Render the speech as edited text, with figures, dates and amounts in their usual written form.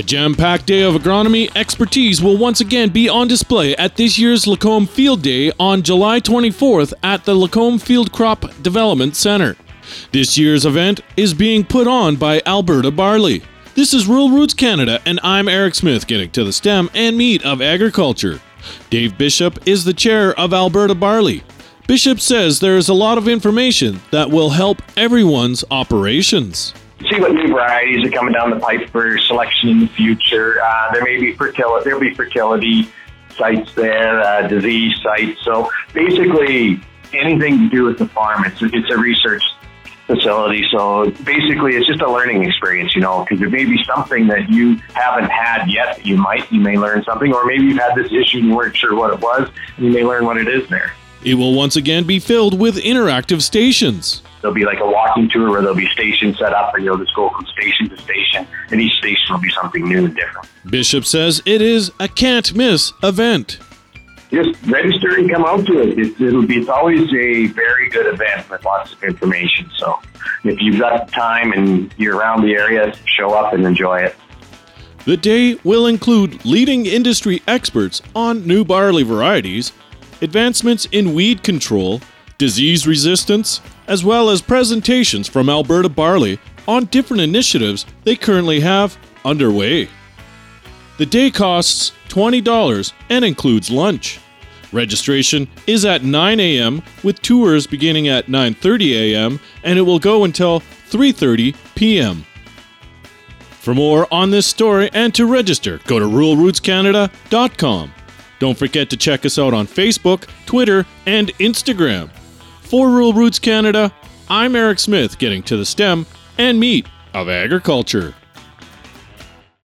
A jam-packed day of agronomy expertise will once again be on display at this year's Lacombe Field Day on July 24th at the Lacombe Field Crop Development Center. This year's event is being put on by Alberta Barley. This is Rural Roots Canada, and I'm Eric Smith, getting to the stem and meat of agriculture. Dave Bishop is the chair of Alberta Barley. Bishop says there is a lot of information that will help everyone's operations. See what new varieties are coming down the pipe for selection in the future. There'll be fertility sites there, disease sites. So basically anything to do with the farm, it's a research facility. So basically it's just a learning experience, because there may be something that you haven't had yet that you may learn something, or maybe you've had this issue and you weren't sure what it was, and you may learn what it is there. It will once again be filled with interactive stations. There'll be like a walking tour where there'll be stations set up and you'll just go from station to station, and each station will be something new and different. Bishop says it is a can't-miss event. Just register and come out to it. It's always a very good event with lots of information. So if you've got time and you're around the area, show up and enjoy it. The day will include leading industry experts on new barley varieties, advancements in weed control, disease resistance, as well as presentations from Alberta Barley on different initiatives they currently have underway. The day costs $20 and includes lunch. Registration is at 9 a.m. with tours beginning at 9:30 a.m. and it will go until 3:30 p.m. For more on this story and to register, go to ruralrootscanada.com. Don't forget to check us out on Facebook, Twitter, and Instagram. For Rural Roots Canada, I'm Eric Smith, getting to the stem and meat of agriculture.